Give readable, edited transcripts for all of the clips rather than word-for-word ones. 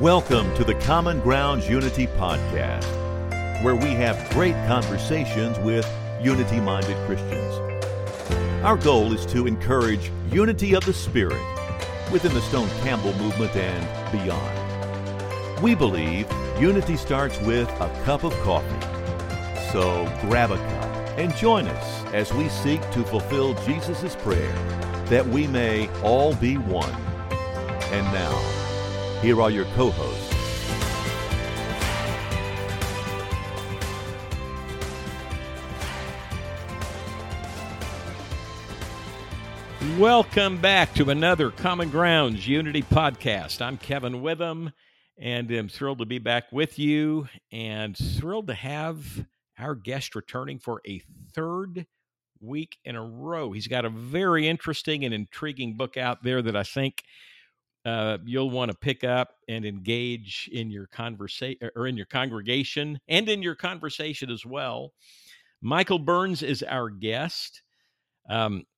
Welcome to the Common Grounds Unity Podcast, where we have great conversations with unity-minded Christians. Our goal is to encourage unity of the Spirit within the Stone Campbell movement and beyond. We believe unity starts with a cup of coffee. So grab a cup and join us as we seek to fulfill Jesus' prayer that we may all be one. And now, here are your co-hosts. Welcome back to another Common Grounds Unity Podcast. I'm Kevin Witham, and I'm thrilled to be back with you and thrilled to have our guest returning for a third week in a row. He's got a very interesting and intriguing book out there that I think you'll want to pick up and engage in your conversation or in your congregation and in your conversation as well. Michael Burns is our guest.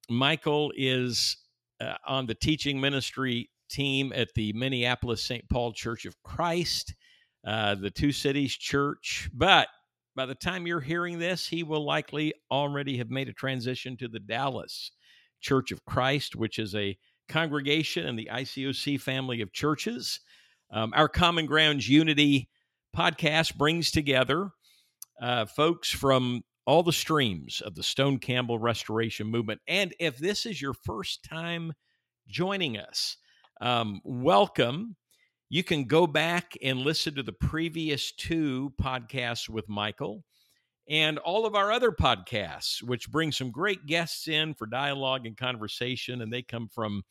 Michael is on the teaching ministry team at the Minneapolis St. Paul Church of Christ, the Two Cities Church. But by the time you're hearing this, he will likely already have made a transition to the Dallas Church of Christ, which is a congregation and the ICOC family of churches. Our Common Grounds Unity podcast brings together folks from all the streams of the Stone Campbell Restoration Movement. And if this is your first time joining us, welcome. You can go back and listen to the previous two podcasts with Michael and all of our other podcasts, which bring some great guests in for dialogue and conversation, and they come from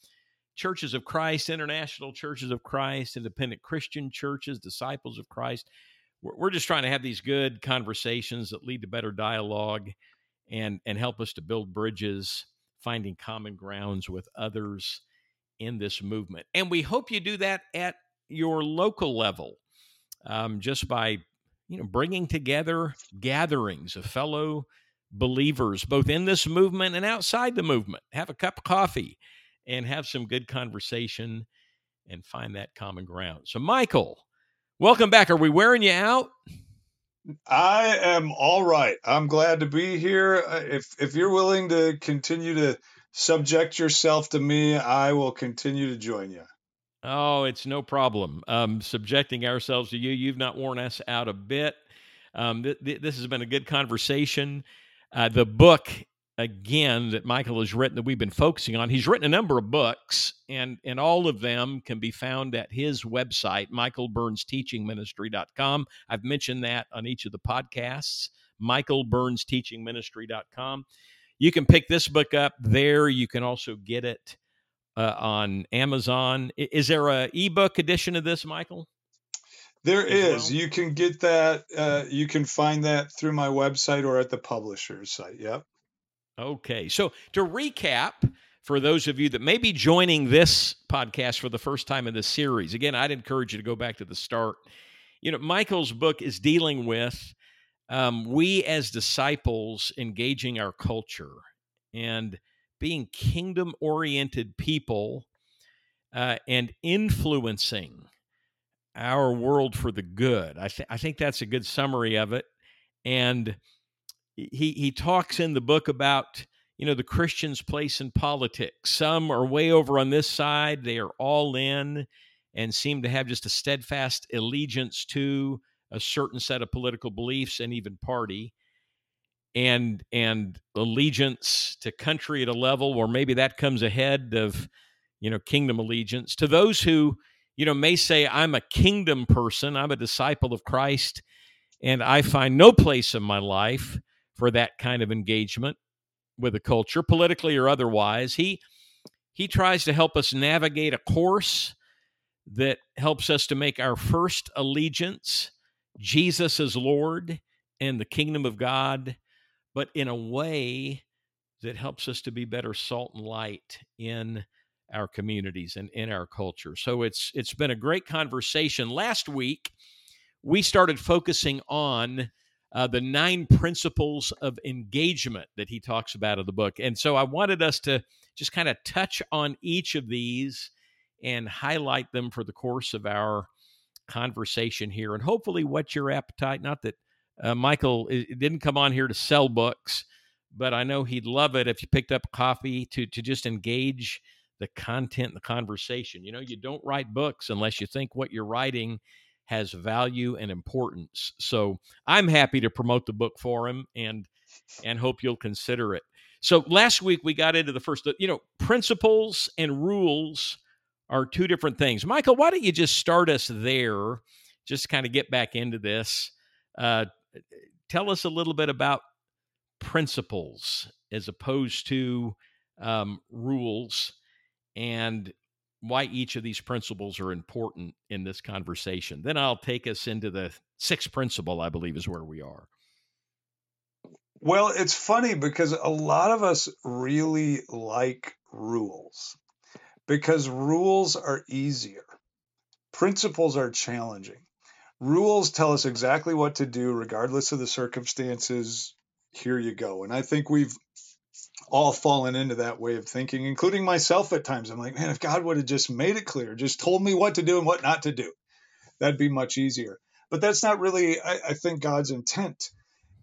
Churches of Christ, International Churches of Christ, Independent Christian Churches, Disciples of Christ. We're just trying to have these good conversations that lead to better dialogue and help us to build bridges, finding common grounds with others in this movement. And we hope you do that at your local level, just by bringing together gatherings of fellow believers, both in this movement and outside the movement. Have a cup of coffee and have some good conversation and find that common ground. So, Michael, welcome back. Are we wearing you out? I am all right. I'm glad to be here. If you're willing to continue to subject yourself to me, I will continue to join you. Oh, it's no problem. Subjecting ourselves to you. You've not worn us out a bit. This has been a good conversation. The book, again, that Michael has written that we've been focusing on, he's written a number of books, and all of them can be found at his website, michaelburnsteachingministry.com. I've mentioned that on each of the podcasts, michaelburnsteachingministry.com. You can pick this book up there. You can also get it on Amazon. Is there an ebook edition of this, Michael? There is. Well? You can get that. You can find that through my website or at the publisher's site. Yep. Okay. So to recap, for those of you that may be joining this podcast for the first time in this series, again, I'd encourage you to go back to the start. Michael's book is dealing with we as disciples engaging our culture and being kingdom-oriented people and influencing our world for the good. I think that's a good summary of it. And he talks in the book about, the Christian's place in politics. Some are way over on this side. They are all in and seem to have just a steadfast allegiance to a certain set of political beliefs and even party. And allegiance to country at a level where maybe that comes ahead of, kingdom allegiance. To those who, may say, I'm a kingdom person, I'm a disciple of Christ, and I find no place in my life for that kind of engagement with a culture, politically or otherwise. He tries to help us navigate a course that helps us to make our first allegiance, Jesus as Lord and the kingdom of God, but in a way that helps us to be better salt and light in our communities and in our culture. So it's been a great conversation. Last week, we started focusing on the 9 principles of engagement that he talks about in the book. And so I wanted us to just kind of touch on each of these and highlight them for the course of our conversation here, and hopefully whet your appetite. Not that Michael didn't come on here to sell books, but I know he'd love it if you picked up coffee to just engage the content, the conversation. You know, you don't write books unless you think what you're writing has value and importance. So I'm happy to promote the book for him and hope you'll consider it. So last week we got into the first, you know, principles and rules are two different things. Michael, why don't you just start us there, just kind of get back into this. Tell us a little bit about principles as opposed to rules and why each of these principles are important in this conversation. Then I'll take us into the sixth principle, I believe, is where we are. Well, it's funny because a lot of us really like rules because rules are easier. Principles are challenging. Rules tell us exactly what to do regardless of the circumstances. Here you go. And I think we've all fallen into that way of thinking, including myself at times. I'm like, man, if God would have just made it clear, just told me what to do and what not to do, that'd be much easier. But that's not really, I think, God's intent,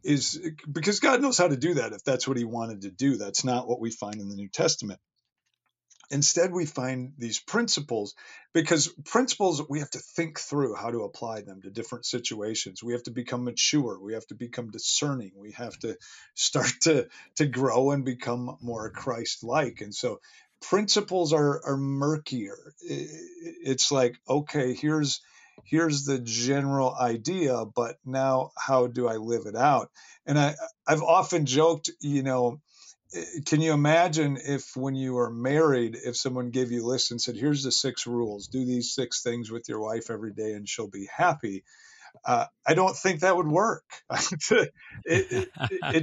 is because God knows how to do that if that's what he wanted to do. That's not what we find in the New Testament. Instead, we find these principles, because principles, we have to think through how to apply them to different situations. We have to become mature. We have to become discerning. We have to start to grow and become more Christ-like. And so principles are murkier. It's like, okay, here's the general idea, but now how do I live it out? And I've often joked, you know, can you imagine if when you were married, if someone gave you a list and said, here's the 6 rules, do these 6 things with your wife every day and she'll be happy. I don't think that would work. It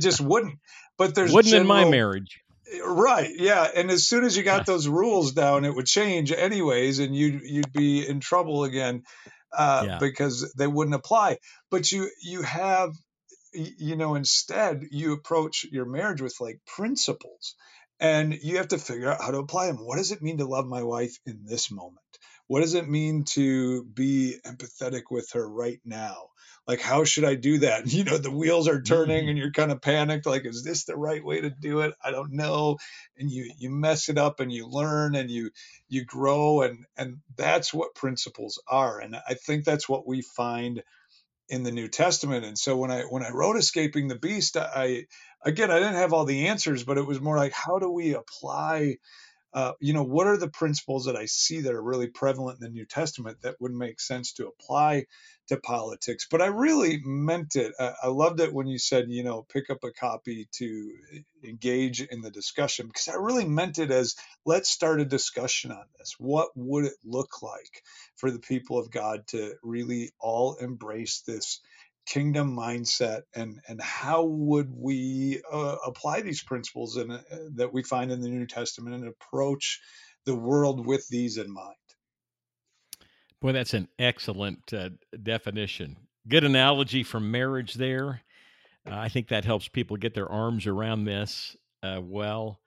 just wouldn't. But there's wouldn't general, in my marriage. Right. Yeah. And as soon as you got those rules down, it would change anyways, and you'd be in trouble again because they wouldn't apply. But you have, you know, instead you approach your marriage with like principles, and you have to figure out how to apply them. What does it mean to love my wife in this moment? What does it mean to be empathetic with her right now? Like, how should I do that? You know, the wheels are turning and you're kind of panicked. Like, is this the right way to do it? I don't know. And you mess it up and you learn and you grow. And that's what principles are. And I think that's what we find in the New Testament. And so when I wrote Escaping the Beast, I didn't have all the answers, but it was more like, how do we apply, what are the principles that I see that are really prevalent in the New Testament that would make sense to apply to politics? But I really meant it. I loved it when you said, you know, pick up a copy to engage in the discussion, because I really meant it as, let's start a discussion on this. What would it look like for the people of God to really all embrace this kingdom mindset, and how would we apply these principles that we find in the New Testament and approach the world with these in mind? Boy, that's an excellent definition. Good analogy from marriage there. I think that helps people get their arms around this well.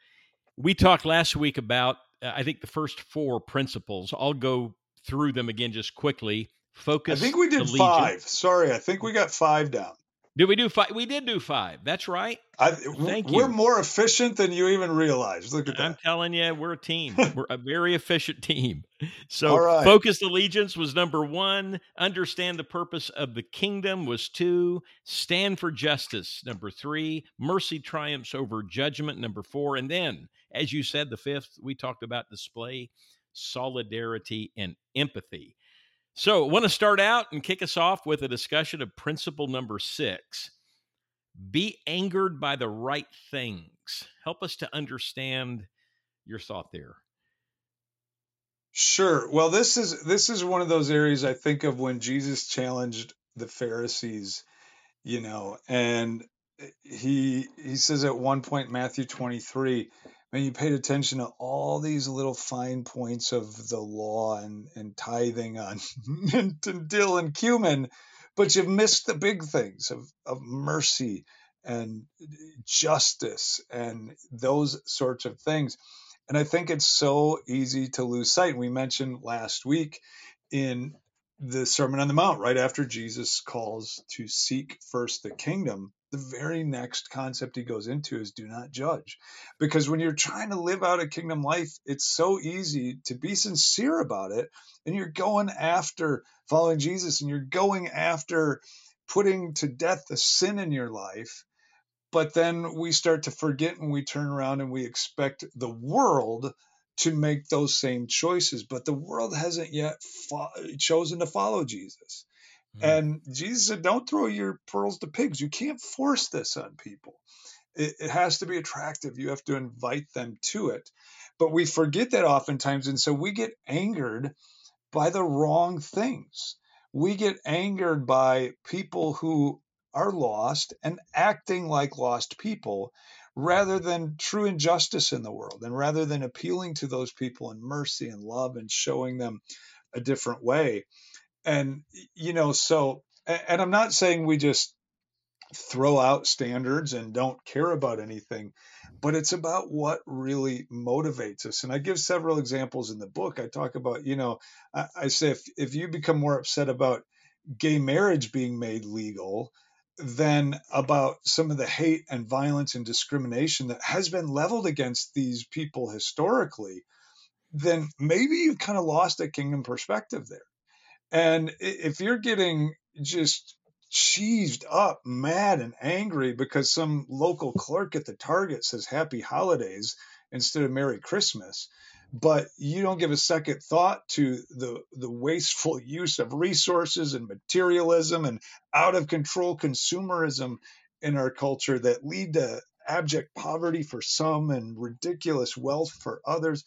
We talked last week about, I think, the first 4 principles. I'll go through them again just quickly. Focus. I think we did allegiance. 5. Sorry, I think we got 5 down. Did we do 5? We did do 5. That's right. Thank you. We're more efficient than you even realize. Look at that. I'm telling you, we're a team. We're a very efficient team. So right. Focused allegiance was number 1. Understand the purpose of the kingdom was 2. Stand for justice, number 3. Mercy triumphs over judgment, number 4. And then, as you said, the 5th, we talked about display, solidarity, and empathy. So I want to start out and kick us off with a discussion of principle number 6, be angered by the right things. Help us to understand your thought there. Sure. Well, this is one of those areas I think of when Jesus challenged the Pharisees, you know, and he says at one point, Matthew 23, and you paid attention to all these little fine points of the law and tithing on mint and dill and cumin, but you've missed the big things of mercy and justice and those sorts of things. And I think it's so easy to lose sight. We mentioned last week in the Sermon on the Mount, right after Jesus calls to seek first the kingdom, the very next concept he goes into is do not judge. Because when you're trying to live out a kingdom life, it's so easy to be sincere about it. And you're going after following Jesus, and you're going after putting to death the sin in your life. But then we start to forget, and we turn around and we expect the world to make those same choices. But the world hasn't yet chosen to follow Jesus. And Jesus said, don't throw your pearls to pigs. You can't force this on people. It has to be attractive. You have to invite them to it. But we forget that oftentimes. And so we get angered by the wrong things. We get angered by people who are lost and acting like lost people rather than true injustice in the world, and rather than appealing to those people in mercy and love and showing them a different way. And, you know, so, and I'm not saying we just throw out standards and don't care about anything, but it's about what really motivates us. And I give several examples in the book. I talk about, you know, I say if you become more upset about gay marriage being made legal than about some of the hate and violence and discrimination that has been leveled against these people historically, then maybe you've kind of lost a kingdom perspective there. And if you're getting just cheesed up, mad and angry because some local clerk at the Target says happy holidays instead of Merry Christmas, but you don't give a second thought to the wasteful use of resources and materialism and out of control consumerism in our culture that lead to abject poverty for some and ridiculous wealth for others,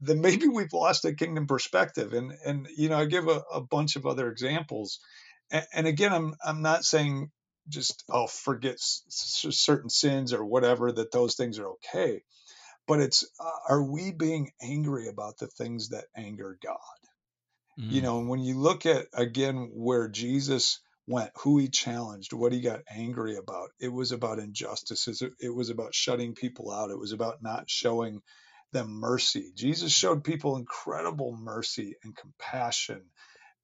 then maybe we've lost a kingdom perspective. And you know, I give a bunch of other examples. And again, I'm not saying just, oh, forget certain sins or whatever, that those things are okay. But it's, are we being angry about the things that anger God? Mm-hmm. You know, and when you look at, again, where Jesus went, who he challenged, what he got angry about, it was about injustices. It was about shutting people out. It was about not showing them mercy. Jesus showed people incredible mercy and compassion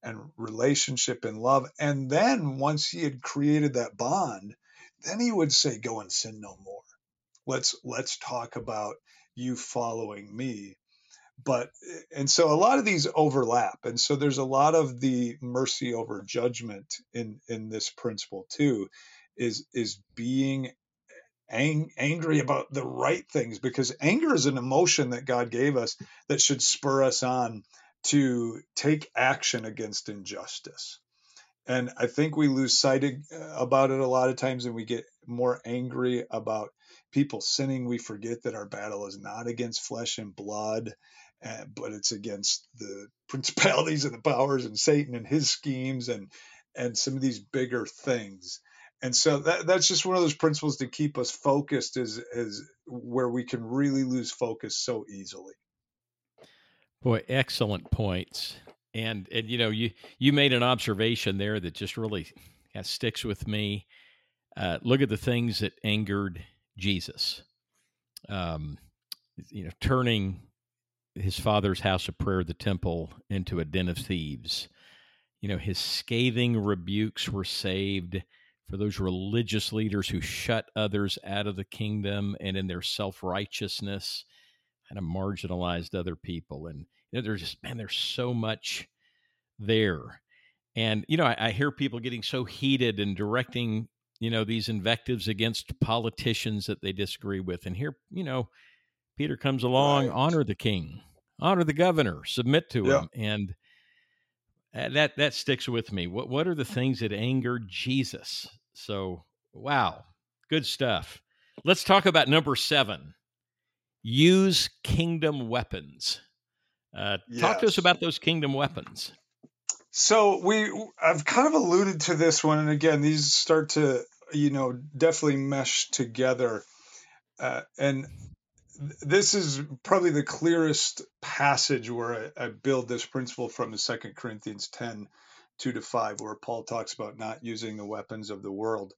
and relationship and love. And then once he had created that bond, then he would say, go and sin no more. Let's talk about you following me. But, and so a lot of these overlap. And so there's a lot of the mercy over judgment in this principle too, is being angry about the right things, because anger is an emotion that God gave us that should spur us on to take action against injustice. And I think we lose sight about it a lot of times, and we get more angry about people sinning. We forget that our battle is not against flesh and blood, but it's against the principalities and the powers and Satan and his schemes and some of these bigger things. And so that's just one of those principles to keep us focused, is where we can really lose focus so easily. Boy, excellent points. And you know, you made an observation there that just really sticks with me. Look at the things that angered Jesus. You know, turning his father's house of prayer, the temple, into a den of thieves. You know, his scathing rebukes were saved for those religious leaders who shut others out of the kingdom and in their self-righteousness kind of marginalized other people. And you know, there's just, man, there's so much there. And, you know, I hear people getting so heated and directing, you know, these invectives against politicians that they disagree with. And here, you know, Peter comes along, right. Honor the king, honor the governor, submit to him. And that sticks with me. What are the things that angered Jesus? So, wow, good stuff. Let's talk about number 7. Use kingdom weapons. Talk to us about those kingdom weapons. So I've kind of alluded to this one, and again, these start to, you know, definitely mesh together. And this is probably the clearest passage where I build this principle from, is 2 Corinthians 10:2-5, where Paul talks about not using the weapons of the world.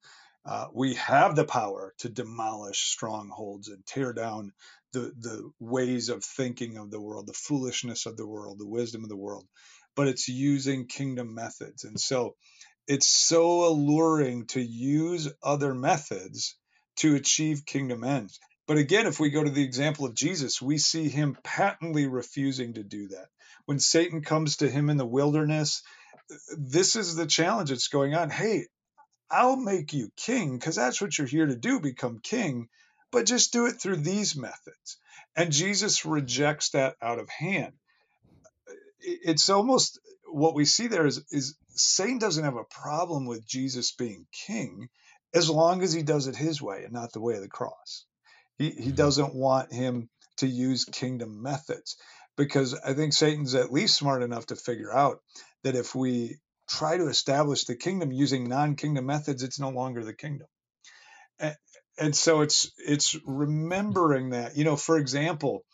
We have the power to demolish strongholds and tear down the ways of thinking of the world, the foolishness of the world, the wisdom of the world, but it's using kingdom methods. And so it's so alluring to use other methods to achieve kingdom ends. But again, if we go to the example of Jesus, we see him patently refusing to do that. When Satan comes to him in the wilderness, this is the challenge that's going on. Hey, I'll make you king because that's what you're here to do, become king, but just do it through these methods. And Jesus rejects that out of hand. It's almost what we see there is Satan doesn't have a problem with Jesus being king as long as he does it his way and not the way of the cross. He doesn't want him to use kingdom methods because I think Satan's at least smart enough to figure out that if we try to establish the kingdom using non-kingdom methods, it's no longer the kingdom. And so it's remembering that, you know, for example,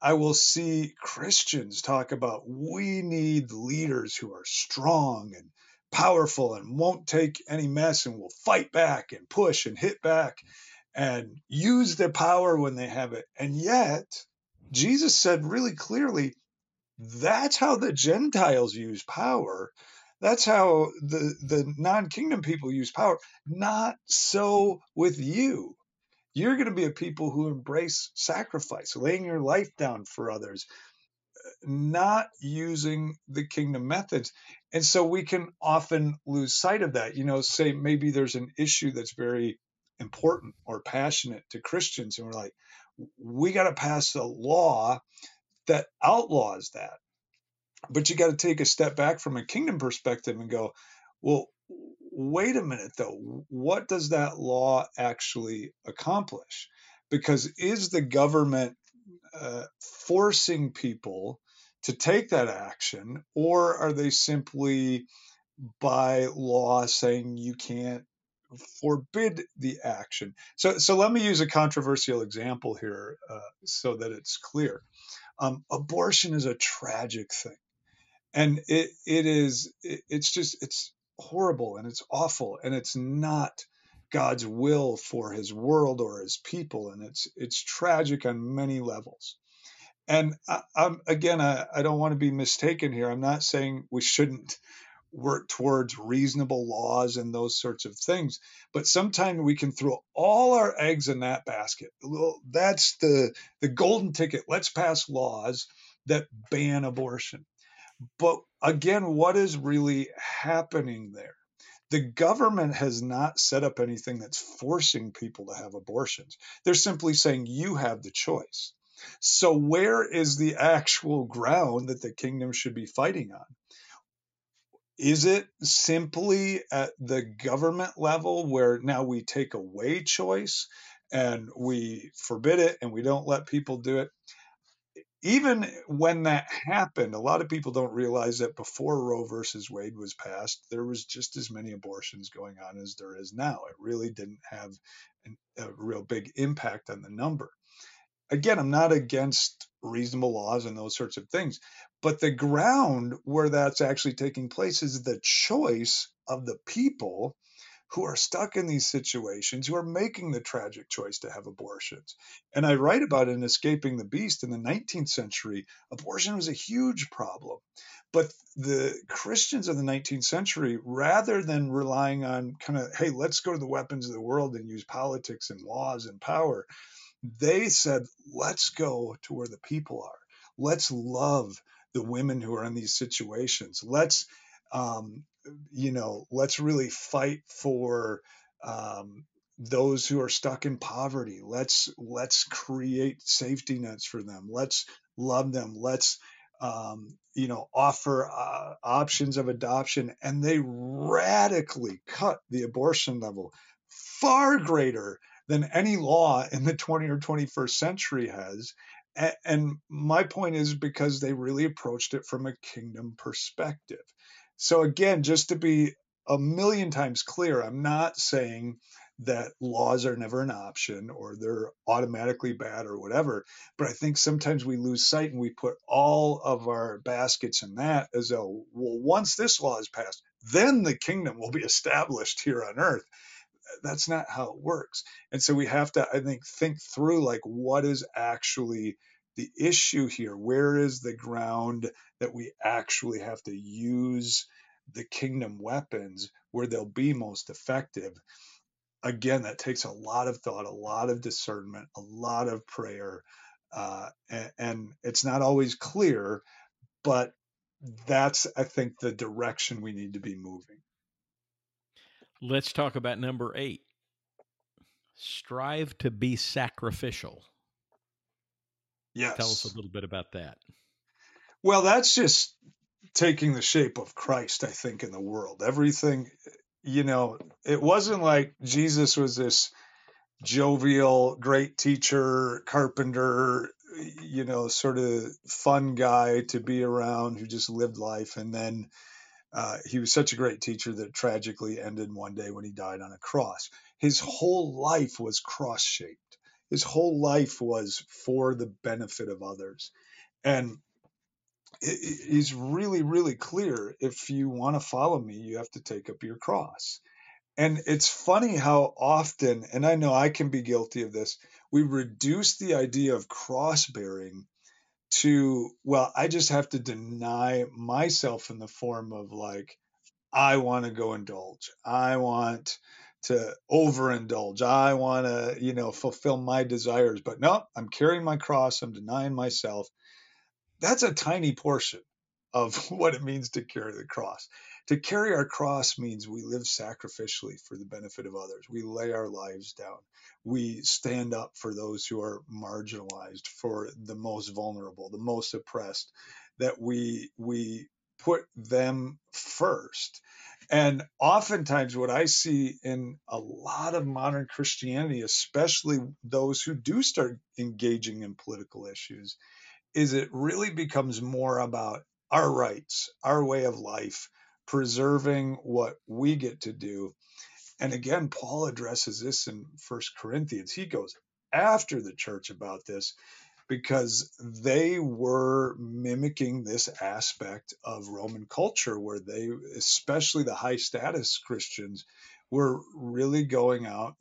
I will see Christians talk about we need leaders who are strong and powerful and won't take any mess and will fight back and push and hit back and use their power when they have it. And yet Jesus said really clearly, that's how the Gentiles use power. That's how the non-kingdom people use power. Not so with you. You're going to be a people who embrace sacrifice, laying your life down for others, not using the kingdom methods. And so we can often lose sight of that. You know, say maybe there's an issue that's very important or passionate to Christians. And we're like, we got to pass a law that outlaws that. But you got to take a step back from a kingdom perspective and go, well, wait a minute, though. What does that law actually accomplish? Because is the government forcing people to take that action, or are they simply by law saying you can't forbid the action? So let me use a controversial example here so that it's clear. Abortion is a tragic thing, and it's horrible and it's awful and it's not God's will for his world or his people, and it's tragic on many levels. And I don't want to be mistaken here. I'm not saying we shouldn't work towards reasonable laws and those sorts of things, but sometimes we can throw all our eggs in that basket. That's the golden ticket. Let's pass laws that ban abortion. But again, what is really happening there? The government has not set up anything that's forcing people to have abortions. They're simply saying you have the choice. So where is the actual ground that the kingdom should be fighting on? Is it simply at the government level where now we take away choice and we forbid it and we don't let people do it? Even when that happened, a lot of people don't realize that before Roe versus Wade was passed, there was just as many abortions going on as there is now. It really didn't have a real big impact on the number. Again, I'm not against reasonable laws and those sorts of things, but the ground where that's actually taking place is the choice of the people who are stuck in these situations, who are making the tragic choice to have abortions. And I write about in Escaping the Beast, in the 19th century, abortion was a huge problem. But the Christians of the 19th century, rather than relying on kind of, hey, let's go to the weapons of the world and use politics and laws and power, they said, let's go to where the people are. Let's love the women who are in these situations. Let's, let's really fight for those who are stuck in poverty. Let's create safety nets for them. Let's love them. Let's, offer options of adoption. And they radically cut the abortion level, far greater than any law in the 20th or 21st century has. And my point is because they really approached it from a kingdom perspective. So again, just to be a million times clear, I'm not saying that laws are never an option or they're automatically bad or whatever, but I think sometimes we lose sight and we put all of our baskets in that as though, well, once this law is passed, then the kingdom will be established here on earth. that's not how it works. And so we have to, I think through like what is actually the issue here. Where is the ground that we actually have to use the kingdom weapons where they'll be most effective? Again, that takes a lot of thought, a lot of discernment, a lot of prayer, and it's not always clear, but that's, I think, the direction we need to be moving. Let's talk about number 8. Strive to be sacrificial. Yes. Tell us a little bit about that. Well, that's just taking the shape of Christ, I think, in the world. Everything, you know, it wasn't like Jesus was this jovial, great teacher, carpenter, you know, sort of fun guy to be around who just lived life. And then he was such a great teacher that it tragically ended one day when he died on a cross. His whole life was cross-shaped. His whole life was for the benefit of others. And it is really, really clear, if you want to follow me, you have to take up your cross. And it's funny how often, and I know I can be guilty of this, we reduce the idea of cross-bearing to, well, I just have to deny myself in the form of like, I want to go indulge. I want to overindulge. I want to, you know, fulfill my desires. But no, I'm carrying my cross. I'm denying myself. That's a tiny portion of what it means to carry the cross. To carry our cross means we live sacrificially for the benefit of others. We lay our lives down. We stand up for those who are marginalized, for the most vulnerable, the most oppressed, that we put them first. And oftentimes what I see in a lot of modern Christianity, especially those who do start engaging in political issues, is it really becomes more about our rights, our way of life, preserving what we get to do. And again, Paul addresses this in 1 Corinthians. He goes after the church about this because they were mimicking this aspect of Roman culture where they, especially the high status Christians, were really going out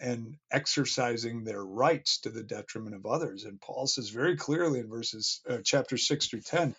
and exercising their rights to the detriment of others. And Paul says very clearly in chapter 6 through 10,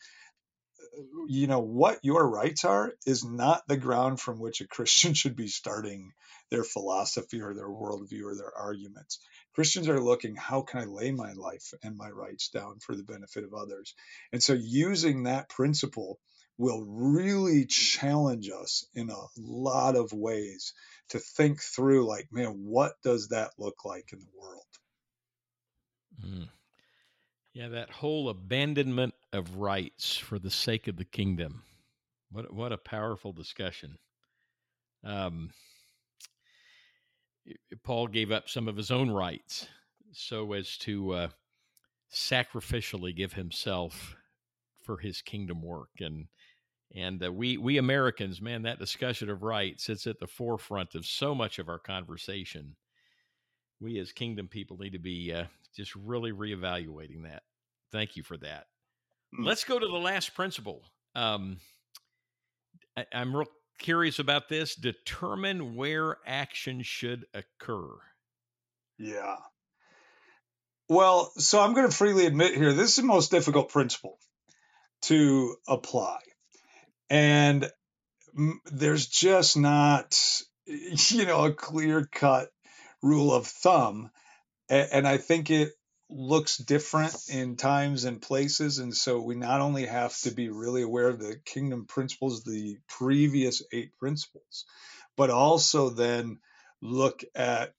you know, what your rights are is not the ground from which a Christian should be starting their philosophy or their worldview or their arguments. Christians are looking, how can I lay my life and my rights down for the benefit of others? And so using that principle will really challenge us in a lot of ways to think through like, man, what does that look like in the world? Mm. Yeah, that whole abandonment of rights for the sake of the kingdom. What a powerful discussion. Paul gave up some of his own rights so as to sacrificially give himself for his kingdom work. And we Americans, man, that discussion of rights, it's at the forefront of so much of our conversation. We as kingdom people need to be just really reevaluating that. Thank you for that. Let's go to the last principle. I'm real curious about this. Determine where action should occur. Yeah. Well, so I'm going to freely admit here, this is the most difficult principle to apply. And there's just not, you know, a clear-cut rule of thumb. And I think it looks different in times and places. And so we not only have to be really aware of the kingdom principles, the previous 8 principles, but also then look at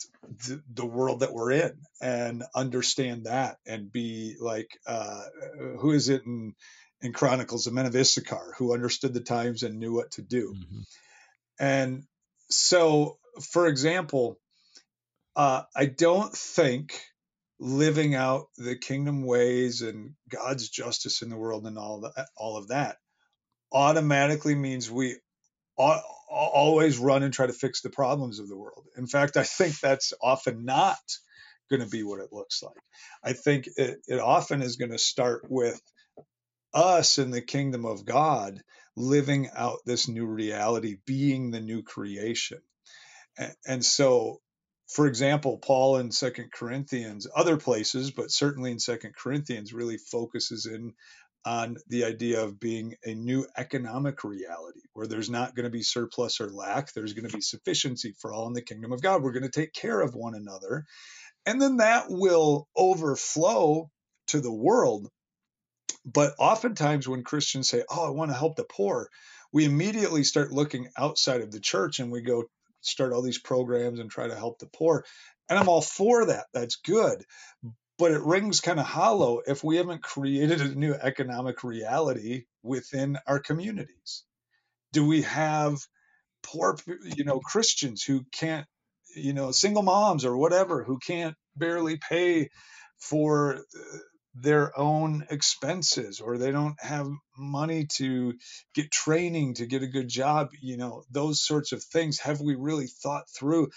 the world that we're in and understand that and be like, who is it in Chronicles, the men of Issachar, who understood the times and knew what to do. Mm-hmm. And so, for example, I don't think living out the kingdom ways and God's justice in the world and all of that automatically means we always run and try to fix the problems of the world. In fact, I think that's often not going to be what it looks like. I think it often is going to start with us in the kingdom of God living out this new reality, being the new creation. And so, for example, Paul in 2 Corinthians, other places, but certainly in 2 Corinthians, really focuses in on the idea of being a new economic reality where there's not going to be surplus or lack. There's going to be sufficiency for all in the kingdom of God. We're going to take care of one another. And then that will overflow to the world. But oftentimes when Christians say, oh, I want to help the poor, we immediately start looking outside of the church and we go start all these programs and try to help the poor. And I'm all for that. That's good. But it rings kind of hollow if we haven't created a new economic reality within our communities. Do we have poor, Christians who can't, single moms or whatever, who can't barely pay for their own expenses, or they don't have money to get training, to get a good job, those sorts of things? Have we really thought through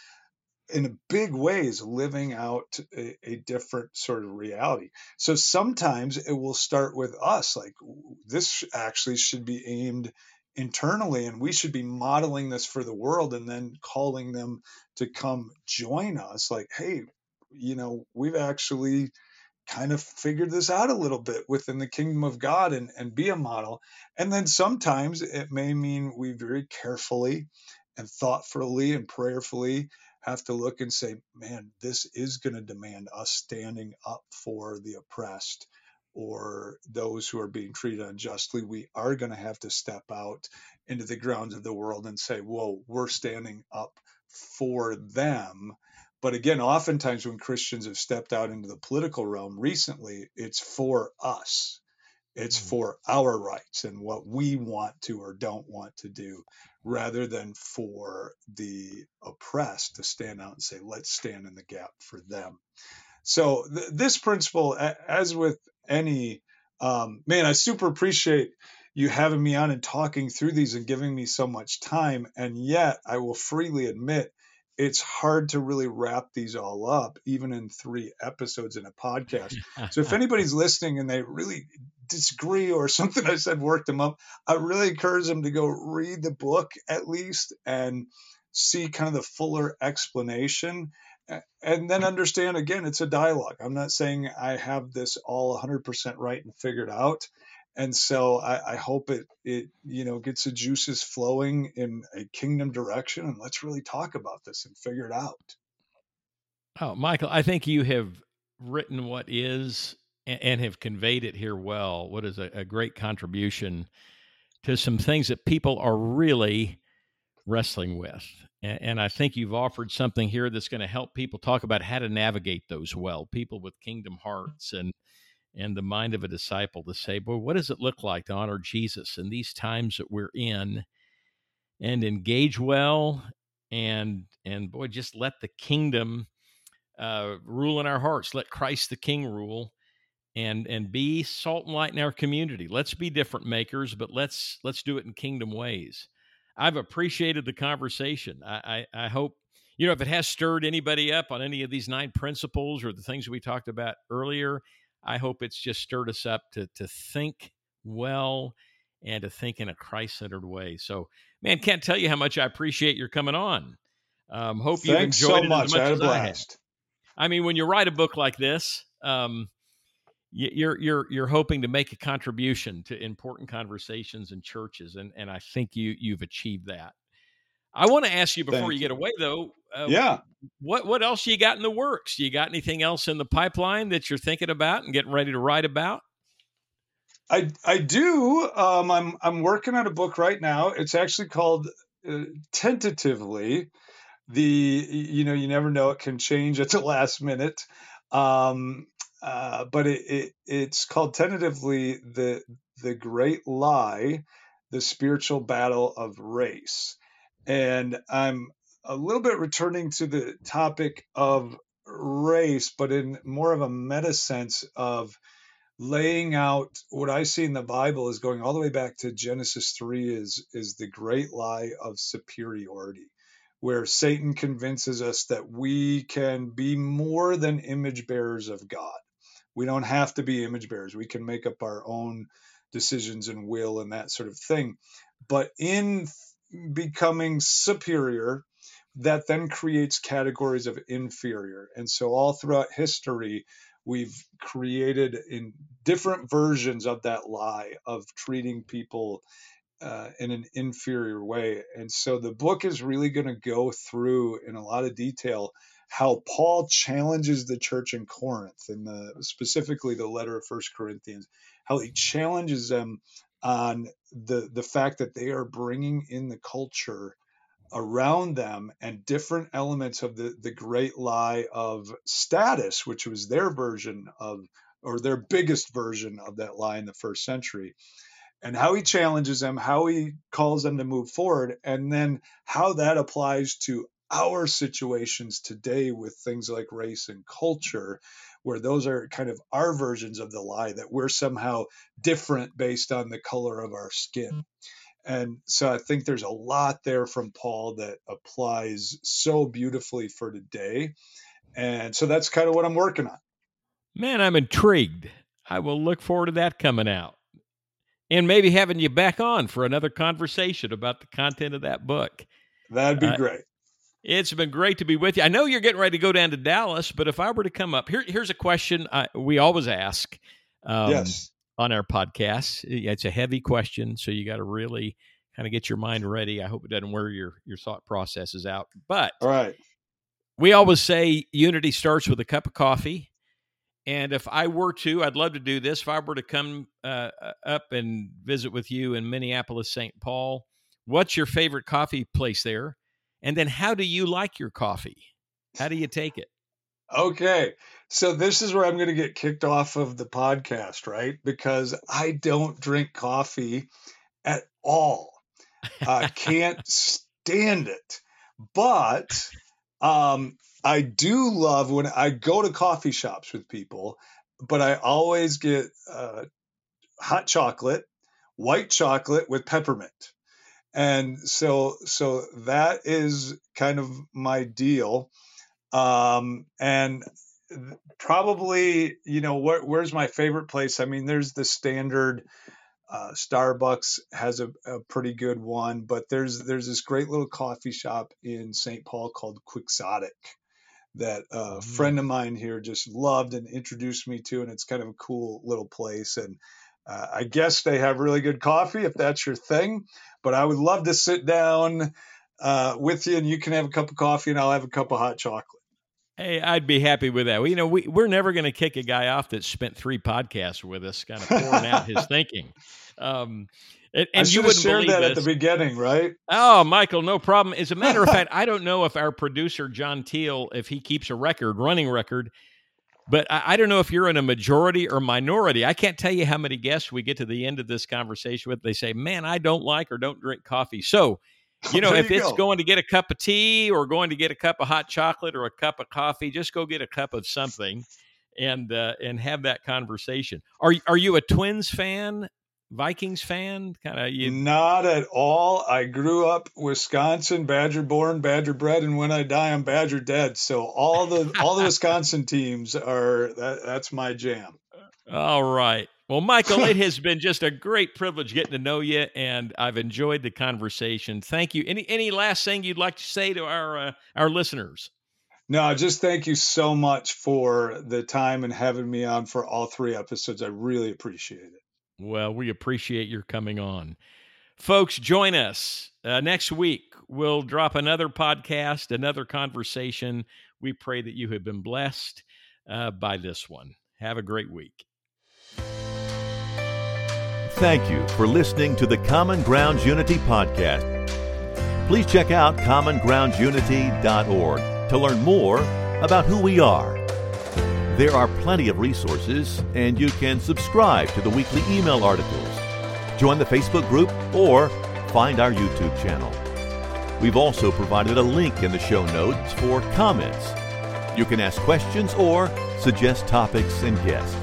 in big ways living out a different sort of reality? So sometimes it will start with us, like this actually should be aimed internally and we should be modeling this for the world and then calling them to come join us. Like, hey, we've actually kind of figured this out a little bit within the kingdom of God and be a model. And then sometimes it may mean we very carefully and thoughtfully and prayerfully have to look and say, man, this is going to demand us standing up for the oppressed or those who are being treated unjustly. We are going to have to step out into the grounds of the world and say, whoa, we're standing up for them. But again, oftentimes when Christians have stepped out into the political realm recently, it's for us. It's for our rights and what we want to or don't want to do, rather than for the oppressed to stand out and say, let's stand in the gap for them. So this principle, as with any, I super appreciate you having me on and talking through these and giving me so much time. And yet I will freely admit it's hard to really wrap these all up, even in 3 episodes in a podcast. So if anybody's listening and they really disagree or something I said worked them up, I really encourage them to go read the book at least and see kind of the fuller explanation, and then understand, again, it's a dialogue. I'm not saying I have this all 100% right and figured out. And so I hope it gets the juices flowing in a kingdom direction, and let's really talk about this and figure it out. Oh, Michael, I think you have written what is and have conveyed it here well. What is a great contribution to some things that people are really wrestling with. And I think you've offered something here that's going to help people talk about how to navigate those well, people with kingdom hearts and the mind of a disciple, to say, boy, what does it look like to honor Jesus in these times that we're in and engage well and boy, just let the kingdom rule in our hearts. Let Christ the King rule and be salt and light in our community. Let's be different makers, but let's do it in kingdom ways. I've appreciated the conversation. I hope, if it has stirred anybody up on any of these 9 principles or the things we talked about earlier, I hope it's just stirred us up to think well and to think in a Christ-centered way. So, man, can't tell you how much I appreciate your coming on. Hope you've enjoyed it as much as I had. I mean, when you write a book like this, you're hoping to make a contribution to important conversations in churches, and I think you've achieved that. I want to ask you before you get away, though. What else you got in the works? You got anything else in the pipeline that you're thinking about and getting ready to write about? I do. I'm working on a book right now. It's actually called tentatively, you never know, it can change at the last minute. But it's called tentatively the Great Lie, the Spiritual Battle of Race. And I'm a little bit returning to the topic of race, but in more of a meta sense of laying out what I see in the Bible is going all the way back to Genesis 3 is the great lie of superiority, where Satan convinces us that we can be more than image bearers of God. We don't have to be image bearers. We can make up our own decisions and will and that sort of thing. But in becoming superior, that then creates categories of inferior. And so all throughout history, we've created in different versions of that lie of treating people in an inferior way. And so the book is really going to go through in a lot of detail how Paul challenges the church in Corinth, and specifically the letter of 1 Corinthians, how he challenges them on the fact that they are bringing in the culture around them and different elements of the great lie of status, which was their version of, or their biggest version of that lie in the first century, and how he challenges them, how he calls them to move forward, and then how that applies to our situations today with things like race and culture, where those are kind of our versions of the lie that we're somehow different based on the color of our skin. And so I think there's a lot there from Paul that applies so beautifully for today. And so that's kind of what I'm working on. Man, I'm intrigued. I will look forward to that coming out and maybe having you back on for another conversation about the content of that book. That'd be great. It's been great to be with you. I know you're getting ready to go down to Dallas, but if I were to come up, here's a question we always ask. Yes. On our podcast. It's a heavy question, so you got to really kind of get your mind ready. I hope it doesn't wear your thought processes out. But all right, we always say unity starts with a cup of coffee. And if I were to, I'd love to do this. If I were to come up and visit with you in Minneapolis, St. Paul, what's your favorite coffee place there? And then how do you like your coffee? How do you take it? Okay, so this is where I'm going to get kicked off of the podcast, right? Because I don't drink coffee at all. I can't stand it. But I do love when I go to coffee shops with people, but I always get hot chocolate, white chocolate with peppermint. And so that is kind of my deal. And probably, you know, where's my favorite place? I mean, there's the standard, Starbucks has a pretty good one, but there's this great little coffee shop in St. Paul called Quixotic that a friend of mine here just loved and introduced me to. And it's kind of a cool little place. And, I guess they have really good coffee if that's your thing, but I would love to sit down, with you and you can have a cup of coffee and I'll have a cup of hot chocolate. Hey, I'd be happy with that. Well, you know, we're never going to kick a guy off that spent 3 podcasts with us, kind of pouring out his thinking. And you wouldn't believe that at the beginning, right? Oh, Michael, no problem. As a matter of fact, I don't know if our producer, John Teal, if he keeps a running record, but I don't know if you're in a majority or minority. I can't tell you how many guests we get to the end of this conversation with. They say, man, I don't like or don't drink coffee. So, you know, if it's going to get a cup of tea or going to get a cup of hot chocolate or a cup of coffee, just go get a cup of something and have that conversation. Are you a Twins fan, Vikings fan? Not at all. I grew up Wisconsin, Badger born, Badger bred, and when I die, I'm Badger dead. So all the Wisconsin teams are that's my jam. All right. Well, Michael, it has been just a great privilege getting to know you, and I've enjoyed the conversation. Thank you. Any last thing you'd like to say to our listeners? No, just thank you so much for the time and having me on for all 3 episodes. I really appreciate it. Well, we appreciate your coming on. Folks, join us next week. We'll drop another podcast, another conversation. We pray that you have been blessed by this one. Have a great week. Thank you for listening to the Common Grounds Unity podcast. Please check out commongroundsunity.org to learn more about who we are. There are plenty of resources, and you can subscribe to the weekly email articles, join the Facebook group, or find our YouTube channel. We've also provided a link in the show notes for comments. You can ask questions or suggest topics and guests.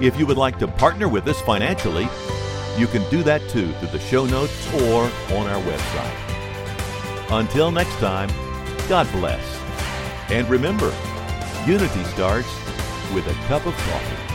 If you would like to partner with us financially, you can do that too through the show notes or on our website. Until next time, God bless. And remember, unity starts with a cup of coffee.